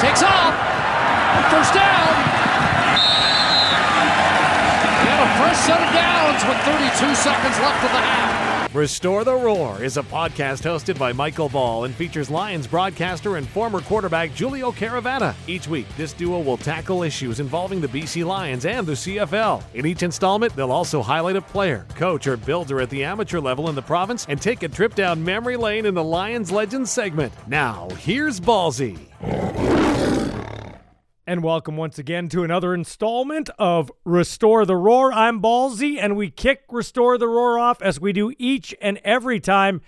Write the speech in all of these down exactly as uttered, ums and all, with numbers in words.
Takes off. First down. And a fresh set of downs with thirty-two seconds left of the half. Restore the Roar is a podcast hosted by Michael Ball and features Lions broadcaster and former quarterback Julio Caravana. Each week, this duo will tackle issues involving the B C Lions and the C F L. In each installment, they'll also highlight a player, coach, or builder at the amateur level in the province and take a trip down memory lane in the Lions Legends segment. Now, here's Ballsy. And welcome once again to another installment of Restore the Roar. I'm Ballsy, and we kick Restore the Roar off as we do each and every time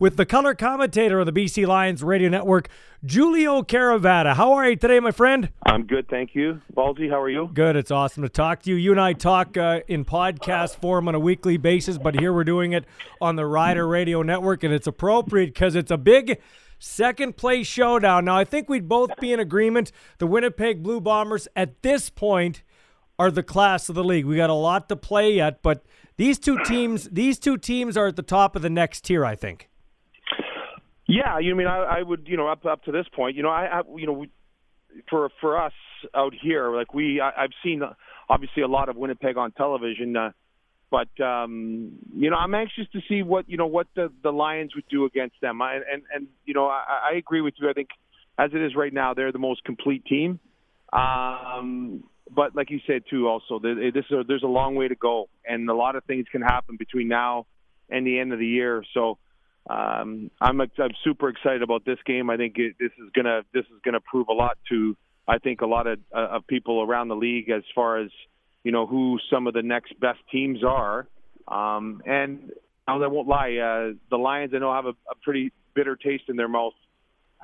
with the color commentator of the B C Lions Radio Network, Giulio Caravatta. How are you today, my friend? I'm good, thank you. Ballsy, how are you? Good. It's awesome to talk to you. You and I talk uh, in podcast form on a weekly basis, but here we're doing it on the Rider Radio Network, and it's appropriate because it's a big second-place showdown. Now, I think we'd both be in agreement. The Winnipeg Blue Bombers at this point are the class of the league. We got a lot to play yet, but these two teams, these two teams are at the top of the next tier, I think. Yeah, you mean I, I would, you know, up up to this point, you know, I, I you know, we, for for us out here, like we, I, I've seen obviously a lot of Winnipeg on television, uh, but um, you know, I'm anxious to see what you know what the, the Lions would do against them. I, and and you know, I, I agree with you. I think as it is right now, they're the most complete team. Um, but like you said too, also this is a, there's a long way to go, and a lot of things can happen between now and the end of the year. So. Um, I'm I'm super excited about this game. I think it, this is gonna this is gonna prove a lot to I think a lot of uh, of people around the league as far as you know who some of the next best teams are. Um, and I won't lie, uh, the Lions I know have a, a pretty bitter taste in their mouth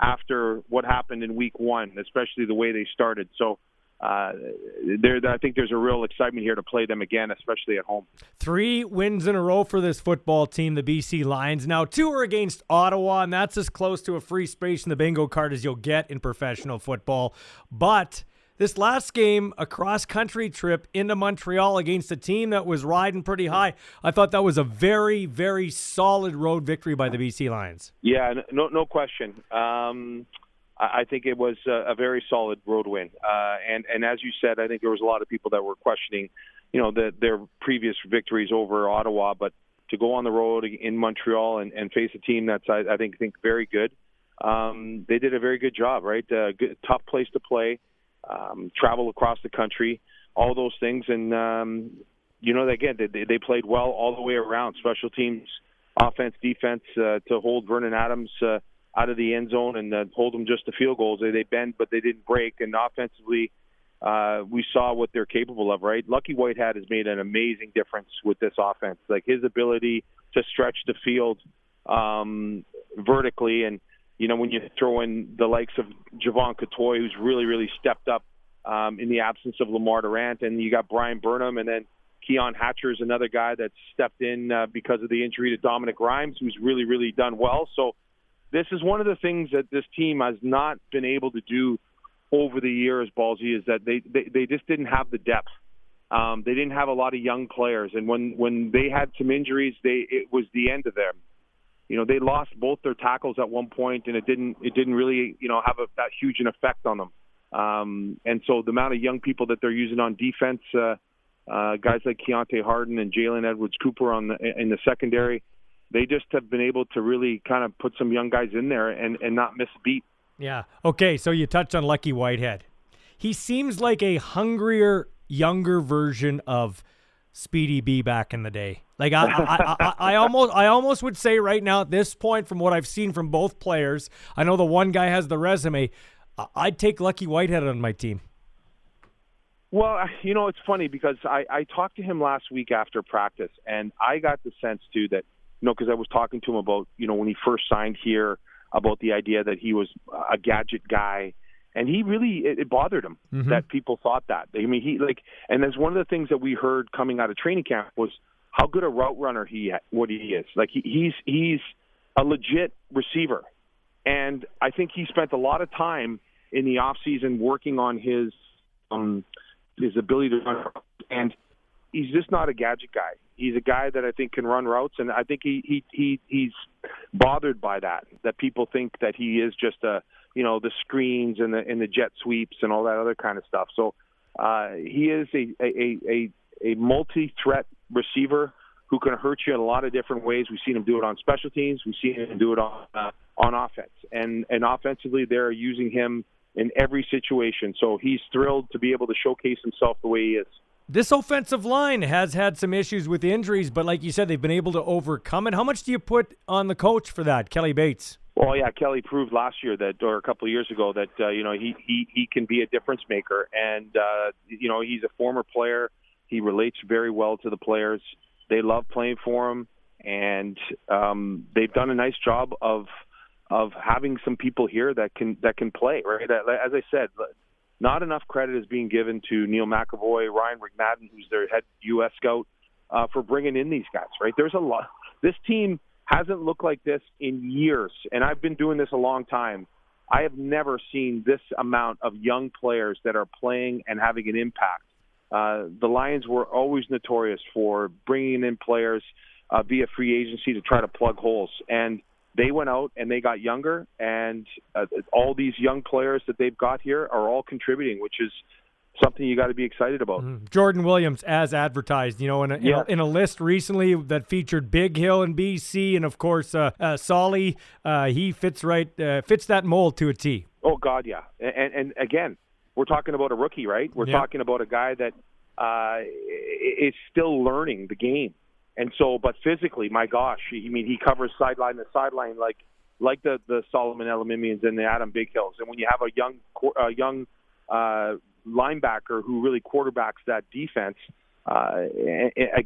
after what happened in Week One, especially the way they started. So. Uh, there, I think there's a real excitement here to play them again, especially at home. Three wins in a row for this football team, the B C Lions. Now, two are against Ottawa, and that's as close to a free space in the bingo card as you'll get in professional football. But this last game, a cross-country trip into Montreal against a team that was riding pretty high, I thought that was a very, very solid road victory by the B C Lions. Yeah, no, no question. Um I think it was a very solid road win. Uh, and, and as you said, I think there was a lot of people that were questioning, you know, the, their previous victories over Ottawa. But to go on the road in Montreal and, and face a team that's, I, I think, think very good, um, they did a very good job, right? Uh, good, tough place to play, um, travel across the country, all those things. And, um, you know, again, they, they played well all the way around. Special teams, offense, defense, uh, to hold Vernon Adams uh, out of the end zone and uh, hold them just to field goals. They, they bend, but they didn't break. And offensively, uh, we saw what they're capable of, right? Lucky Whitehead has made an amazing difference with this offense. Like his ability to stretch the field um, vertically. And, you know, when you throw in the likes of Javon Katoy, who's really, really stepped up um, in the absence of Lamar Durant. And you got Brian Burnham. And then Keon Hatcher is another guy that stepped in uh, because of the injury to Dominic Grimes, who's really, really done well. So, this is one of the things that this team has not been able to do over the years, Ballsy, is that they, they, they just didn't have the depth. Um, they didn't have a lot of young players. And when, when they had some injuries, they it was the end of them. You know, they lost both their tackles at one point, and it didn't it didn't really, you know, have a, that huge an effect on them. Um, and so the amount of young people that they're using on defense, uh, uh, guys like Keontae Harden and Jalen Edwards-Cooper on the, in the secondary, they just have been able to really kind of put some young guys in there and, and not miss a beat. Yeah. Okay, so you touched on Lucky Whitehead. He seems like a hungrier, younger version of Speedy B back in the day. Like I, I, I, I, I almost, I almost would say right now at this point, from what I've seen from both players, I know the one guy has the resume. I'd take Lucky Whitehead on my team. Well, you know, it's funny because I, I talked to him last week after practice, and I got the sense too that. You know, because I was talking to him about, you know, when he first signed here about the idea that he was a gadget guy. And he really, it, it bothered him mm-hmm. that people thought that. I mean, he like, and that's one of the things that we heard coming out of training camp was how good a route runner he what he is. Like, he, he's he's a legit receiver. And I think he spent a lot of time in the offseason working on his um, his ability to run. And he's just not a gadget guy. He's a guy that I think can run routes, and I think he, he he he's bothered by that, that people think that he is just a you know, the screens and the and the jet sweeps and all that other kind of stuff. So uh, he is a a, a a multi-threat receiver who can hurt you in a lot of different ways. We've seen him do it on special teams. We've seen him do it on uh, on offense. And and offensively, they're using him in every situation. So he's thrilled to be able to showcase himself the way he is. This offensive line has had some issues with injuries, but like you said, they've been able to overcome it. How much do you put on the coach for that, Kelly Bates? Well, yeah, Kelly proved last year that, or a couple of years ago, that uh, you know he, he, he can be a difference maker. And uh, you know he's a former player. He relates very well to the players. They love playing for him, and um, they've done a nice job of of having some people here that can that can play. Right, as I said. Not enough credit is being given to Neil McAvoy, Ryan Rick Madden, who's their head U S scout, uh, for bringing in these guys, right? There's a lot. This team hasn't looked like this in years, and I've been doing this a long time. I have never seen this amount of young players that are playing and having an impact. Uh, the Lions were always notorious for bringing in players uh, via free agency to try to plug holes, and they went out and they got younger, and uh, all these young players that they've got here are all contributing, which is something you got to be excited about. Mm-hmm. Jordan Williams, as advertised, you know, in a, yeah. in, a, in a list recently that featured Big Hill and B C, and of course uh, uh, Solly, uh, he fits right, uh, fits that mold to a T. Oh God, yeah, and and again, we're talking about a rookie, right? We're yeah. talking about a guy that uh, is still learning the game. And so, but physically, my gosh, I mean, he covers sideline to sideline like like the, the Solomon Elimimians and the Adam Big Hills. And when you have a young a young uh, linebacker who really quarterbacks that defense, uh,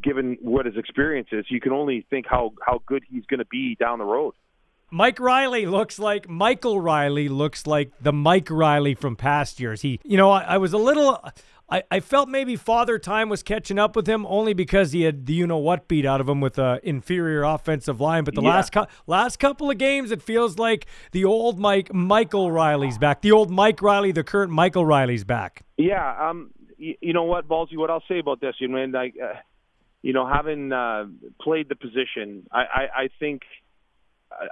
given what his experience is, you can only think how, how good he's going to be down the road. Mike Reilly looks like Michael Reilly looks like the Mike Reilly from past years. He, you know, I, I was a little, I, I felt maybe Father Time was catching up with him only because he had the you know what beat out of him with an inferior offensive line. But the yeah. last last couple of games, it feels like the old Mike Michael Reilly's back. The old Mike Reilly, the current Michael Reilly's back. Yeah, um, you, you know what, Ballsy, what I'll say about this, you know, like, uh, you know, having uh, played the position, I, I, I think.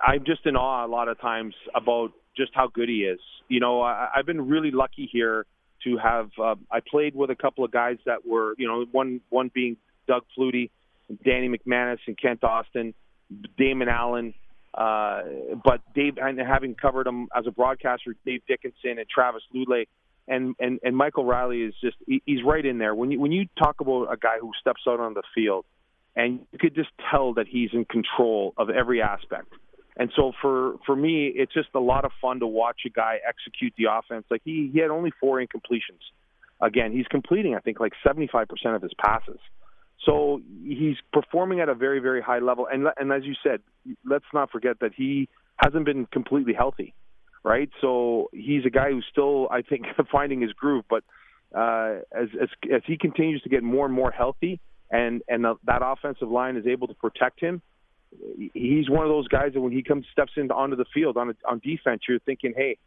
I'm just in awe a lot of times about just how good he is. You know, I, I've been really lucky here to have uh, I played with a couple of guys that were, you know, one one being Doug Flutie, Danny McManus, and Kent Austin, Damon Allen, uh, but Dave, and having covered him as a broadcaster, Dave Dickinson and Travis Lule, and, and, and Michael Reilly is just he, he's right in there. When you when you talk about a guy who steps out on the field, and you could just tell that he's in control of every aspect. And so for, for me, it's just a lot of fun to watch a guy execute the offense. Like he, he had only four incompletions. Again, he's completing, I think, like seventy-five percent of his passes. So he's performing at a very, very high level. And and as you said, let's not forget that he hasn't been completely healthy, right? So he's a guy who's still, I think, finding his groove. But uh, as, as as he continues to get more and more healthy and, and the, that offensive line is able to protect him, he's one of those guys that when he comes steps into onto the field on a, on defense, you're thinking, hey,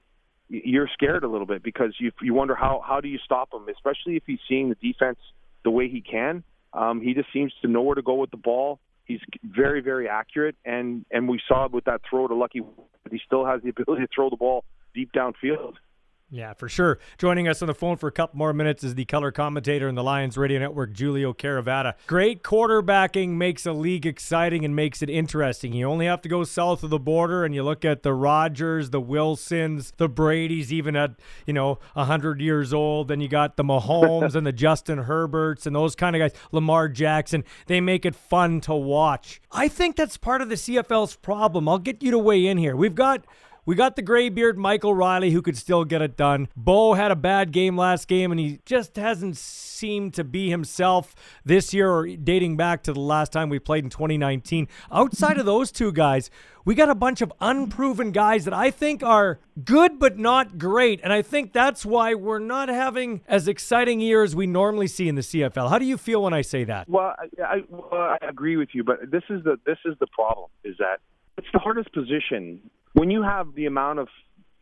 you're scared a little bit because you you wonder how how do you stop him, especially if he's seeing the defense the way he can. Um, he just seems to know where to go with the ball. He's very, very accurate, and, and we saw with that throw to Lucky, but he still has the ability to throw the ball deep downfield. Yeah, for sure. Joining us on the phone for a couple more minutes is the color commentator in the Lions Radio Network, Giulio Caravatta. Great quarterbacking makes a league exciting and makes it interesting. You only have to go south of the border and you look at the Rodgers, the Wilsons, the Bradys, even at, you know, one hundred years old. Then you got the Mahomes and the Justin Herberts and those kind of guys, Lamar Jackson. They make it fun to watch. I think that's part of the C F L's problem. I'll get you to weigh in here. We've got... We got the graybeard Michael Reilly who could still get it done. Bo had a bad game last game, and he just hasn't seemed to be himself this year or dating back to the last time we played in twenty nineteen. Outside of those two guys, we got a bunch of unproven guys that I think are good but not great, and I think that's why we're not having as exciting a year as we normally see in the C F L. How do you feel when I say that? Well, I, I, well, I agree with you, but this is the this is the problem, is that it's the hardest position. When you have the amount of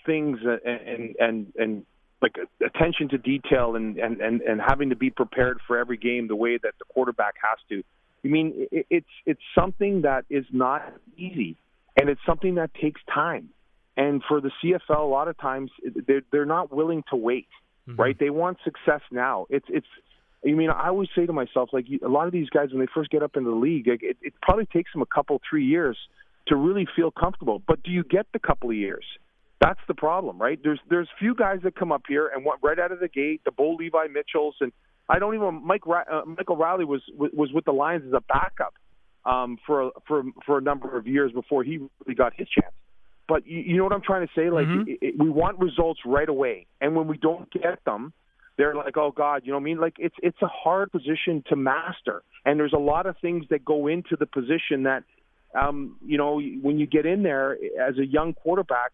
things and and, and, and like attention to detail and, and, and, and having to be prepared for every game the way that the quarterback has to, I mean, it, it's it's something that is not easy, and it's something that takes time. And for the C F L, a lot of times they're, they're not willing to wait, mm-hmm. right? They want success now. It's it's. I mean, I always say to myself, like, a lot of these guys, when they first get up into the league, it, it probably takes them a couple, three years to really feel comfortable. But do you get the couple of years? That's the problem, right? There's there's few guys that come up here and want right out of the gate, the Bo Levi Mitchells, and I don't even Mike uh, Michael Reilly was was with the Lions as a backup um, for for for a number of years before he really got his chance. But you, you know what I'm trying to say? Like, mm-hmm. it, it, we want results right away, and when we don't get them, they're like, oh God, you know what I mean? Like, it's it's a hard position to master, and there's a lot of things that go into the position that um, you know, when you get in there as a young quarterback.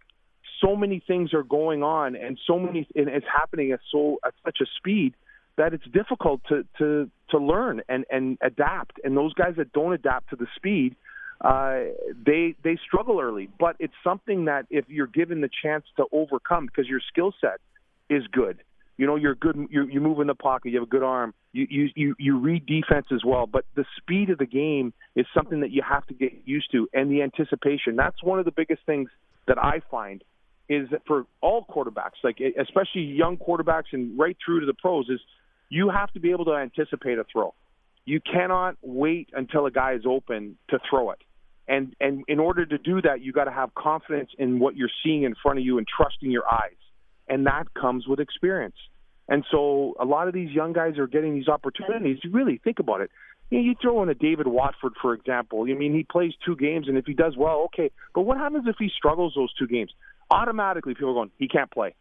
So many things are going on, and so many, and it's happening at so at such a speed that it's difficult to to, to learn and, and adapt. And those guys that don't adapt to the speed, uh, they they struggle early. But it's something that if you're given the chance to overcome, because your skill set is good, you know, you're good, you're, you move in the pocket, you have a good arm, you you you you read defense as well. But the speed of the game is something that you have to get used to, and the anticipation. That's one of the biggest things that I find. Is that for all quarterbacks, like especially young quarterbacks and right through to the pros, is you have to be able to anticipate a throw. You cannot wait until a guy is open to throw it. And and in order to do that, you got to have confidence in what you're seeing in front of you and trusting your eyes. And that comes with experience. And so a lot of these young guys are getting these opportunities. You really think about it. You know, you throw in a David Watford, for example. I mean, he plays two games, and if he does well, okay. But what happens if he struggles those two games? Automatically, people are going, he can't play.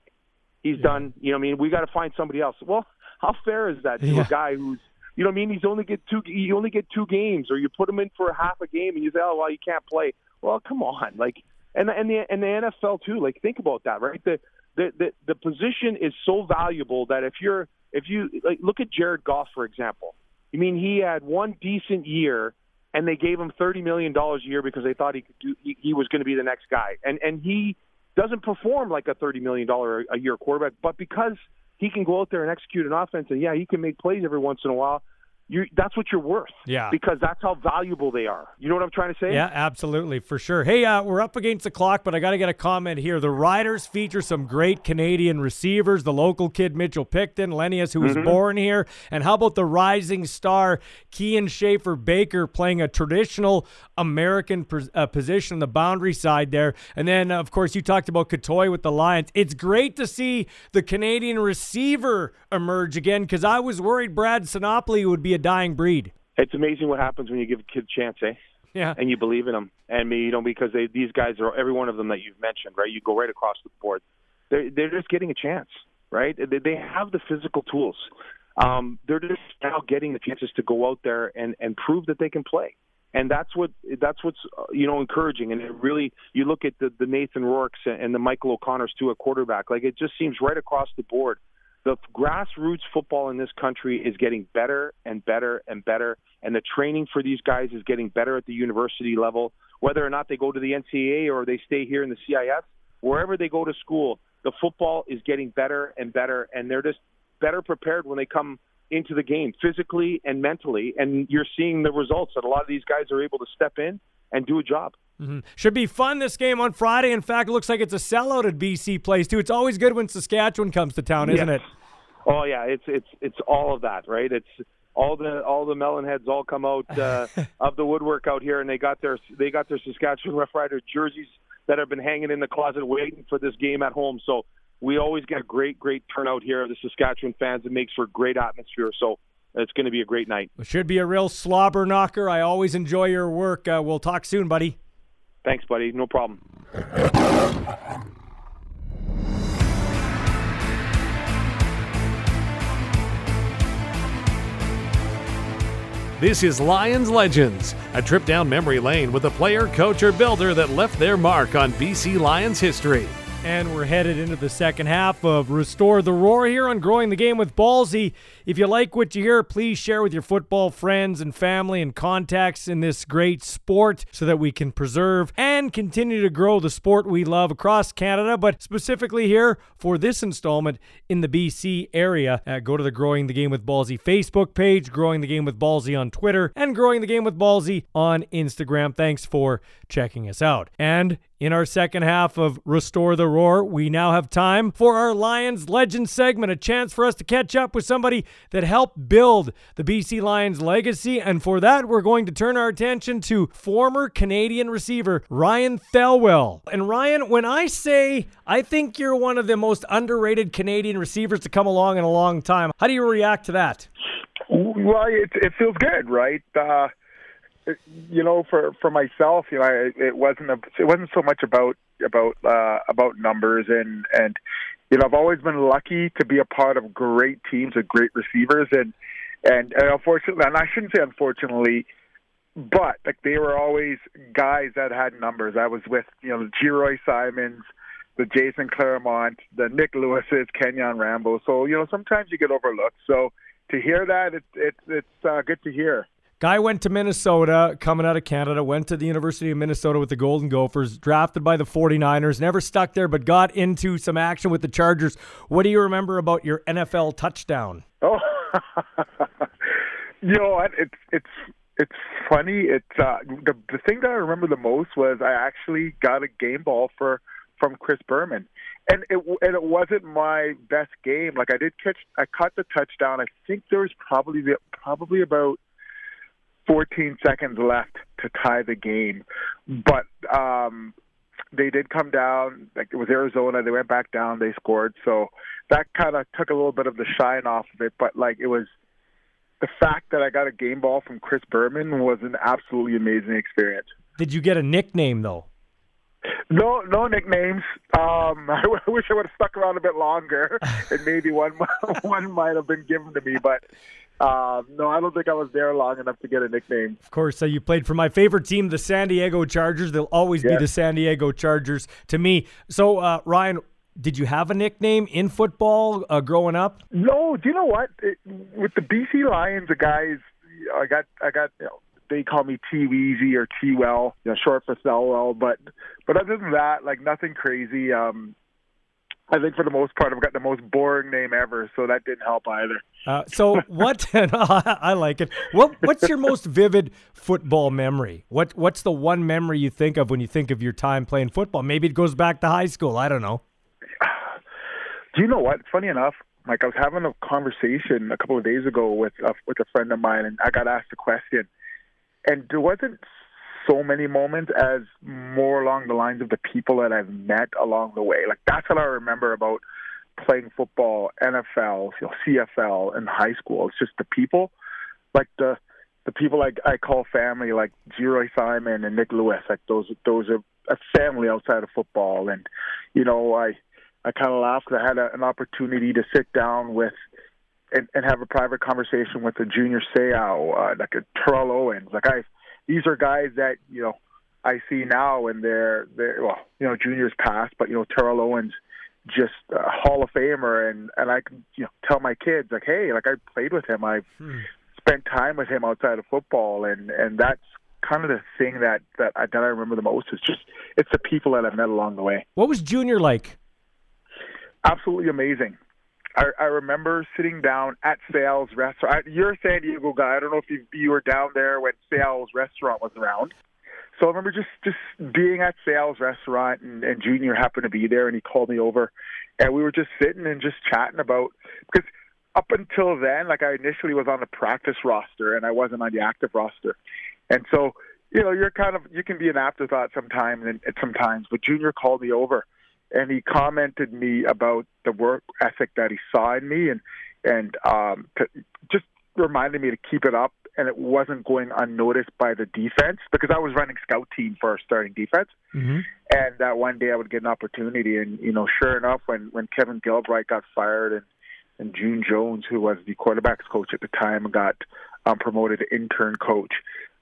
He's yeah. done. You know what I mean? We got to find somebody else. Well, how fair is that to yeah. a guy who's, you know what I mean? He's only get two, you only get two games, or you put him in for half a game and you say, oh, well, he can't play. Well, come on. Like, and, and the and the N F L too, like, think about that, right? The, the, the, the position is so valuable that if you're, if you, like, look at Jared Goff, for example. I mean, he had one decent year, and they gave him thirty million dollars a year because they thought he could do, he, he was going to be the next guy. And, and he, doesn't perform like a thirty million dollars a year quarterback, but because he can go out there and execute an offense, and yeah, he can make plays every once in a while, you that's what you're worth. Yeah. Because that's how valuable they are. You know what I'm trying to say? Yeah, absolutely, for sure. Hey, uh, we're up against the clock, but I got to get a comment here. The Riders feature some great Canadian receivers, the local kid Mitchell Picton, Lenius, who was mm-hmm. born here, and how about the rising star Kian Schaefer-Baker playing a traditional American pos- uh, position on the boundary side there. And then, of course, you talked about Katoy with the Lions. It's great to see the Canadian receiver emerge again, because I was worried Brad Sinopoli would be a dying breed. It's amazing what happens when you give a kid a chance, eh? Yeah. And you believe in them. And, you know, because they, these guys are, every one of them that you've mentioned, right? You go right across the board. They're, they're just getting a chance, right? They, they have the physical tools. Um, they're just now getting the chances to go out there and, and prove that they can play. And that's what that's what's, you know, encouraging. And it really, you look at the, the Nathan Rourke's and the Michael O'Connors too at quarterback, like it just seems right across the board. The grassroots football in this country is getting better and better and better, and the training for these guys is getting better at the university level. Whether or not they go to the N C double A or they stay here in the C I S, wherever they go to school, the football is getting better and better, and they're just better prepared when they come into the game physically and mentally, and you're seeing the results that a lot of these guys are able to step in and do a job. Mm-hmm. Should be fun, this game on Friday. In fact, it looks like it's a sellout at B C Place too. It's always good when Saskatchewan comes to town, isn't yes. it? Oh yeah, it's it's it's all of that, right? It's all the all the melonheads all come out uh, of the woodwork out here, and they got their they got their Saskatchewan Rough Rider jerseys that have been hanging in the closet waiting for this game at home. So we always get a great great turnout here of the Saskatchewan fans. It makes for a great atmosphere. So. It's going to be a great night. It should be a real slobber knocker. I always enjoy your work. Uh, we'll talk soon, buddy. Thanks, buddy. No problem. This is Lions Legends, a trip down memory lane with a player, coach, or builder that left their mark on B C Lions history. And we're headed into the second half of Restore the Roar here on Growing the Game with Ballsy. If you like what you hear, please share with your football friends and family and contacts in this great sport so that we can preserve and continue to grow the sport we love across Canada, but specifically here for this installment in the B C area. Uh, go to the Growing the Game with Ballsy Facebook page, Growing the Game with Ballsy on Twitter, and Growing the Game with Ballsy on Instagram. Thanks for checking us out. And in our second half of Restore the Roar. We now have time for our Lions Legend segment, a chance for us to catch up with somebody that helped build the B C Lions legacy. And for that, we're going to turn our attention to former Canadian receiver Ryan Thelwell. And Ryan, when I say I think you're one of the most underrated Canadian receivers to come along in a long time, how do you react to that? Well, it, it feels good, right? Uh, you know, for, for myself, you know, I, it wasn't a, it wasn't so much about about uh, about numbers, and, and you know, I've always been lucky to be a part of great teams with great receivers, and and, and unfortunately, and I shouldn't say unfortunately, but like they were always guys that had numbers. I was with you know the Geroy Simons, the Jason Claremont, the Nick Lewis's, Kenyon Rambo. So you know sometimes you get overlooked. So to hear that, it's it's it's uh, good to hear. Guy went to Minnesota, coming out of Canada, went to the University of Minnesota with the Golden Gophers, drafted by the forty-niners, never stuck there, but got into some action with the Chargers. What do you remember about your N F L touchdown? Oh, you know, it's it's it's funny. It's uh, the the thing that I remember the most was I actually got a game ball for from Chris Berman, and it and it wasn't my best game. Like I did catch, I caught the touchdown. I think there was probably the, probably about fourteen seconds left to tie the game, but um, they did come down. Like it was Arizona, they went back down, they scored. So that kind of took a little bit of the shine off of it. But like it was the fact that I got a game ball from Chris Berman was an absolutely amazing experience. Did you get a nickname though? No, no nicknames. Um, I, w- I wish I would have stuck around a bit longer, and maybe one one might have been given to me, but. Uh, no, I don't think I was there long enough to get a nickname. Of course, so you played for my favorite team, the San Diego Chargers. They'll always yes. be the San Diego Chargers to me. So, uh, Ryan, did you have a nickname in football uh, growing up? No, do you know what? It, with the B C Lions, the guys, I got, I got, you know, they call me T-Weezy or T-Well, you know, short for Thelwell. But, but other than that, like nothing crazy. Um, I think for the most part, I've got the most boring name ever, so that didn't help either. Uh, so what? I like it. What, what's your most vivid football memory? What What's the one memory you think of when you think of your time playing football? Maybe it goes back to high school. I don't know. Do you know what? Funny enough, like I was having a conversation a couple of days ago with a, with a friend of mine, and I got asked a question, and there wasn't so many moments as more along the lines of the people that I've met along the way. Like that's what I remember about playing football, N F L, you know, C F L, and high school. It's just the people, like the the people I, I call family, like Geroy Simon and Nick Lewis. Like those those are a family outside of football. And you know, I I kind of laugh because I had a, an opportunity to sit down with and, and have a private conversation with a junior Seau, uh, like a Terrell Owens. Like I. These are guys that, you know, I see now and they're, they're well, you know, juniors past, but, you know, Terrell Owens, just a Hall of Famer. And, and I can, you know, tell my kids, like, hey, like I played with him. I hmm. spent time with him outside of football. And, and that's kind of the thing that, that, I, that I remember the most is just it's the people that I've met along the way. What was junior like? Absolutely amazing. I, I remember sitting down at Sales Restaurant. You're a San Diego guy. I don't know if you, you were down there when Sales Restaurant was around. So I remember just, just being at Sales Restaurant, and, and Junior happened to be there, and he called me over. And we were just sitting and just chatting about – because up until then, like I initially was on the practice roster, and I wasn't on the active roster. And so, you know, you're kind of – you can be an afterthought sometime and sometimes, but Junior called me over. And he commented me about the work ethic that he saw in me, and and um, to, just reminded me to keep it up. And it wasn't going unnoticed by the defense because I was running scout team for our starting defense. Mm-hmm. And that one day I would get an opportunity. And you know, sure enough, when when Kevin Galbraith got fired and and June Jones, who was the quarterback's coach at the time, got um, promoted to intern coach,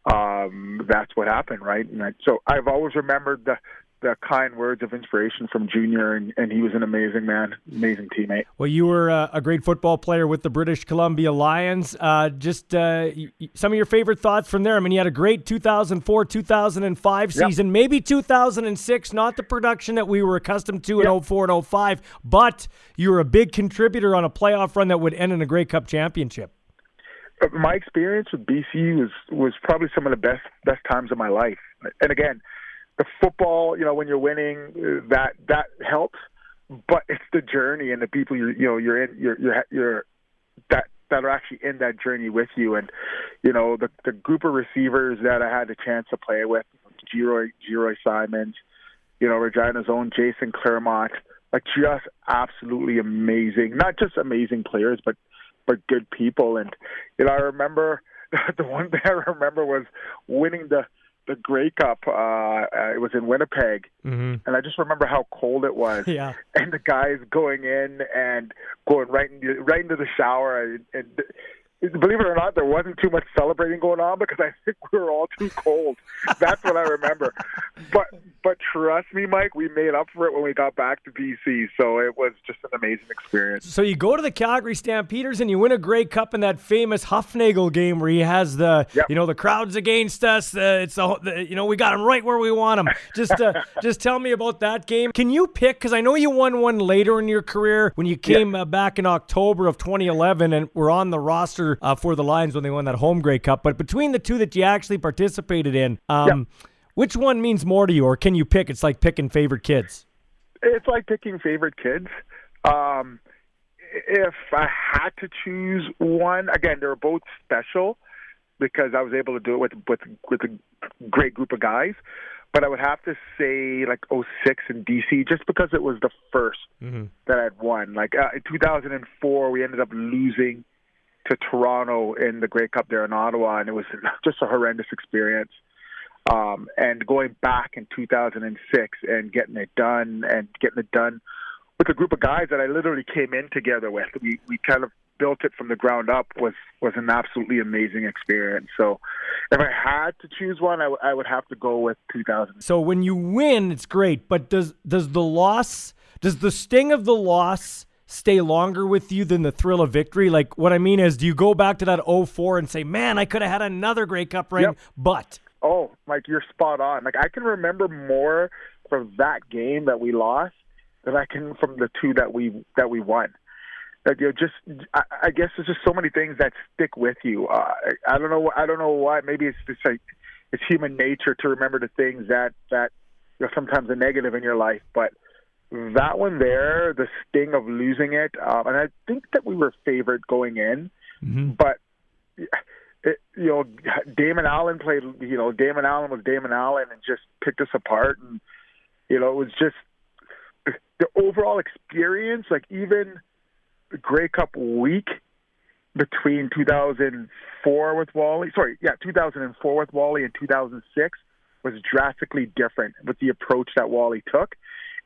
um, that's what happened, right? And I, so I've always remembered the. the kind words of inspiration from Junior, and, and he was an amazing man, amazing teammate. Well, you were uh, a great football player with the British Columbia Lions. Uh, just uh, you, some of your favorite thoughts from there. I mean, you had a great two thousand four two thousand five season, yep. Maybe two thousand six, not the production that we were accustomed to in yep. oh four and oh five, but you were a big contributor on a playoff run that would end in a Grey Cup championship. My experience with B C was, was probably some of the best, best times of my life. And again, the football, you know, when you're winning, that that helps. But it's the journey and the people you you know you're in you're you're, you're that that are actually in that journey with you, and you know the the group of receivers that I had the chance to play with, Geroy Geroy Simons, you know, Regina's own Jason Claremont, like just absolutely amazing, not just amazing players, but but good people. And you know, I remember the one thing I remember was winning the. The Grey Cup, uh, it was in Winnipeg, mm-hmm. and I just remember how cold it was. Yeah. And the guys going in and going right into, right into the shower. And, and believe it or not, there wasn't too much celebrating going on because I think we were all too cold. That's what I remember. But but trust me, Mike, we made up for it when we got back to B C. So it was just an amazing experience. So you go to the Calgary Stampeders and you win a Grey Cup in that famous Hufnagel game where he has the yep. you know the crowds against us. Uh, it's the, the you know we got him right where we want him. Just uh, just tell me about that game. Can you pick? Because I know you won one later in your career when you came yep. uh, back in October of twenty eleven and were on the roster. Uh, for the Lions when they won that home Grey Cup. But between the two that you actually participated in, um, yeah. which one means more to you, or can you pick? It's like picking favorite kids. It's like picking favorite kids. Um, if I had to choose one, again, they were both special because I was able to do it with with, with a great group of guys. But I would have to say like oh six in D C just because it was the first mm-hmm. that I'd won. Like uh, in two thousand four, we ended up losing to Toronto in the Grey Cup there in Ottawa, and it was just a horrendous experience. Um, and going back in two thousand six and getting it done, and getting it done with a group of guys that I literally came in together with, we we kind of built it from the ground up, was was an absolutely amazing experience. So if I had to choose one, I, w- I would have to go with two thousand. So when you win, it's great, but does does the loss, does the sting of the loss stay longer with you than the thrill of victory? Like what I mean is, do you go back to that oh four and say, man, I could have had another Grey Cup ring, yep. but. Oh, Mike, you're spot on. Like I can remember more from that game that we lost than I can from the two that we, that we won. Like, you know, just, I, I guess there's just so many things that stick with you. Uh, I, I don't know. I don't know why. Maybe it's just like, it's human nature to remember the things that, that, you know, sometimes are negative in your life, but that one there, the sting of losing it, um, and I think that we were favored going in, mm-hmm. but it, you know, Damon Allen played. You know, Damon Allen was Damon Allen and just picked us apart, and you know, it was just the overall experience. Like even the Grey Cup week between two thousand four with Wally, sorry, yeah, two thousand four with Wally and two thousand six was drastically different with the approach that Wally took.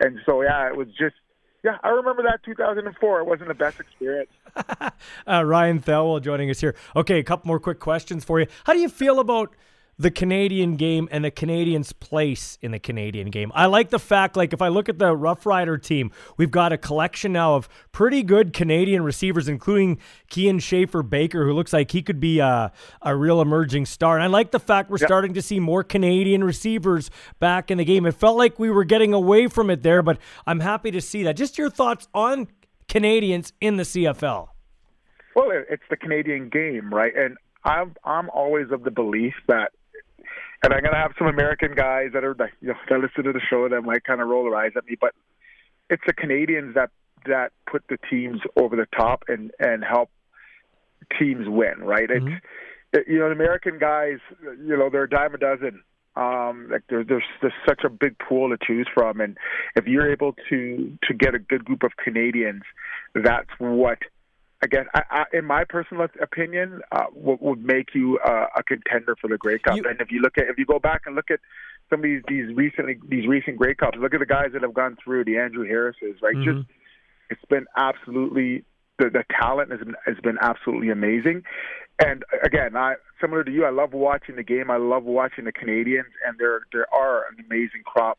And so, yeah, it was just, yeah, I remember that two thousand four. It wasn't the best experience. uh, Ryan Thelwell joining us here. Okay, a couple more quick questions for you. How do you feel about the Canadian game and the Canadians' place in the Canadian game? I like the fact, like, if I look at the Rough Rider team, we've got a collection now of pretty good Canadian receivers, including Kian Schaefer-Baker, who looks like he could be a, a real emerging star. And I like the fact we're yep. starting to see more Canadian receivers back in the game. It felt like we were getting away from it there, but I'm happy to see that. Just your thoughts on Canadians in the C F L. Well, it's the Canadian game, right? And I'm, I'm always of the belief that, and I'm going to have some American guys that are, you know, that listen to the show that might kind of roll their eyes at me, but it's the Canadians that, that put the teams over the top and, and help teams win, right? Mm-hmm. It's, it, you know, the American guys, you know, they're a dime a dozen. Um, like there, there's, there's such a big pool to choose from, and if you're able to, to get a good group of Canadians, that's what, Again, I, I, in my personal opinion, uh, what would make you uh, a contender for the Grey Cup. You, and if you look at, if you go back and look at some of these, these recently, these recent Grey Cups, look at the guys that have gone through, the Andrew Harrises, right? Mm-hmm. Just, it's been absolutely the, the talent has been, has been absolutely amazing. And again, I similar to you, I love watching the game. I love watching the Canadians, and there there are an amazing crop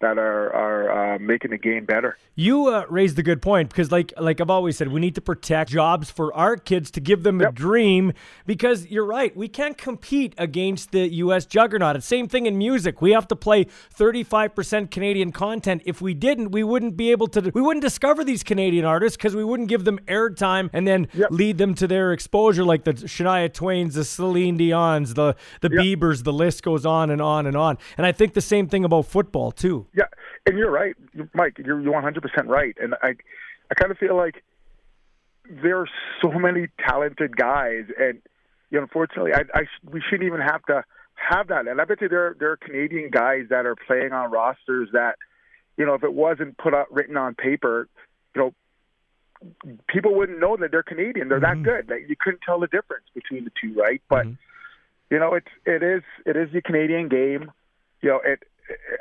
that are, are uh, making the game better. You uh, raised a good point because, like like I've always said, we need to protect jobs for our kids to give them yep. a dream because you're right. We can't compete against the U S juggernaut. It's the same thing in music. We have to play thirty-five percent Canadian content. If we didn't, we wouldn't be able to, we wouldn't discover these Canadian artists because we wouldn't give them airtime and then yep. lead them to their exposure like the Shania Twains, the Celine Dion's, the, the yep. Biebers, the list goes on and on and on. And I think the same thing about football too. Yeah, and you're right, Mike. You're one hundred percent right. And I, I kind of feel like there are so many talented guys, and you know, unfortunately, I, I we shouldn't even have to have that. And I bet you there there are Canadian guys that are playing on rosters that, you know, if it wasn't put up written on paper, you know, people wouldn't know that they're Canadian. They're mm-hmm. that good. Like, you couldn't tell the difference between the two, right? But mm-hmm. you know, it's it is it is the Canadian game. You know, it.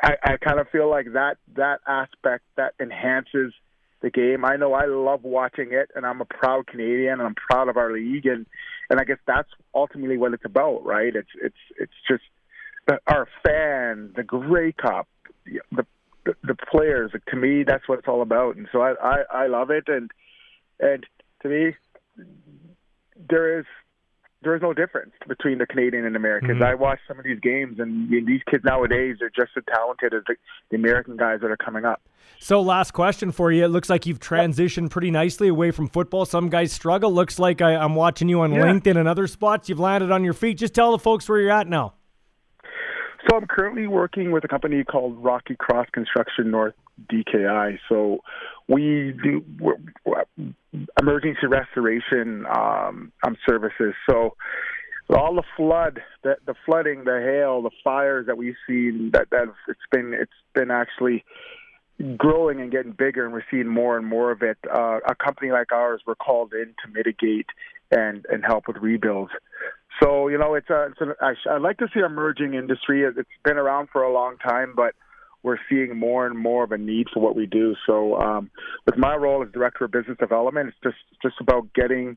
I, I kind of feel like that that aspect that enhances the game. I know I love watching it, and I'm a proud Canadian, and I'm proud of our league, and, and I guess that's ultimately what it's about, right? It's it's it's just the, our fan, the Grey Cup, the the, the players. Like, to me, that's what it's all about, and so I, I, I love it, and and to me, there is. There is no difference between the Canadian and Americans. Mm-hmm. I watch some of these games, and these kids nowadays are just as talented as the, the American guys that are coming up. So last question for you. It looks like you've transitioned pretty nicely away from football. Some guys struggle. Looks like I, I'm watching you on yeah. LinkedIn and other spots. You've landed on your feet. Just tell the folks where you're at now. So I'm currently working with a company called Rocky Cross Construction North D K I. So we do we're, we're emergency restoration um, um, services. So all the flood, the, the flooding, the hail, the fires that we've seen, that that it's been it's been actually growing and getting bigger, and we're seeing more and more of it. Uh, a company like ours, we're called in to mitigate and, and help with rebuilds. So, you know, it's a, it's an, I, I like to see a merging industry. It's been around for a long time, but we're seeing more and more of a need for what we do. So um, with my role as Director of Business Development, it's just just about getting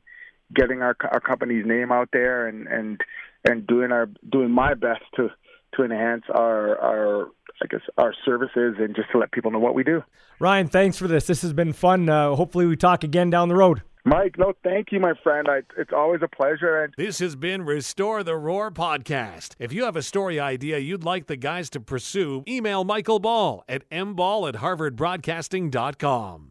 getting our our company's name out there and and, and doing our doing my best to, to enhance our our I guess, our services and just to let people know what we do. Ryan, thanks for this. This has been fun. Uh, hopefully we talk again down the road. Mike, no, thank you, my friend. I, it's always a pleasure. And this has been Restore the Roar podcast. If you have a story idea you'd like the guys to pursue, email Michael Ball at mball at harvard broadcasting dot com.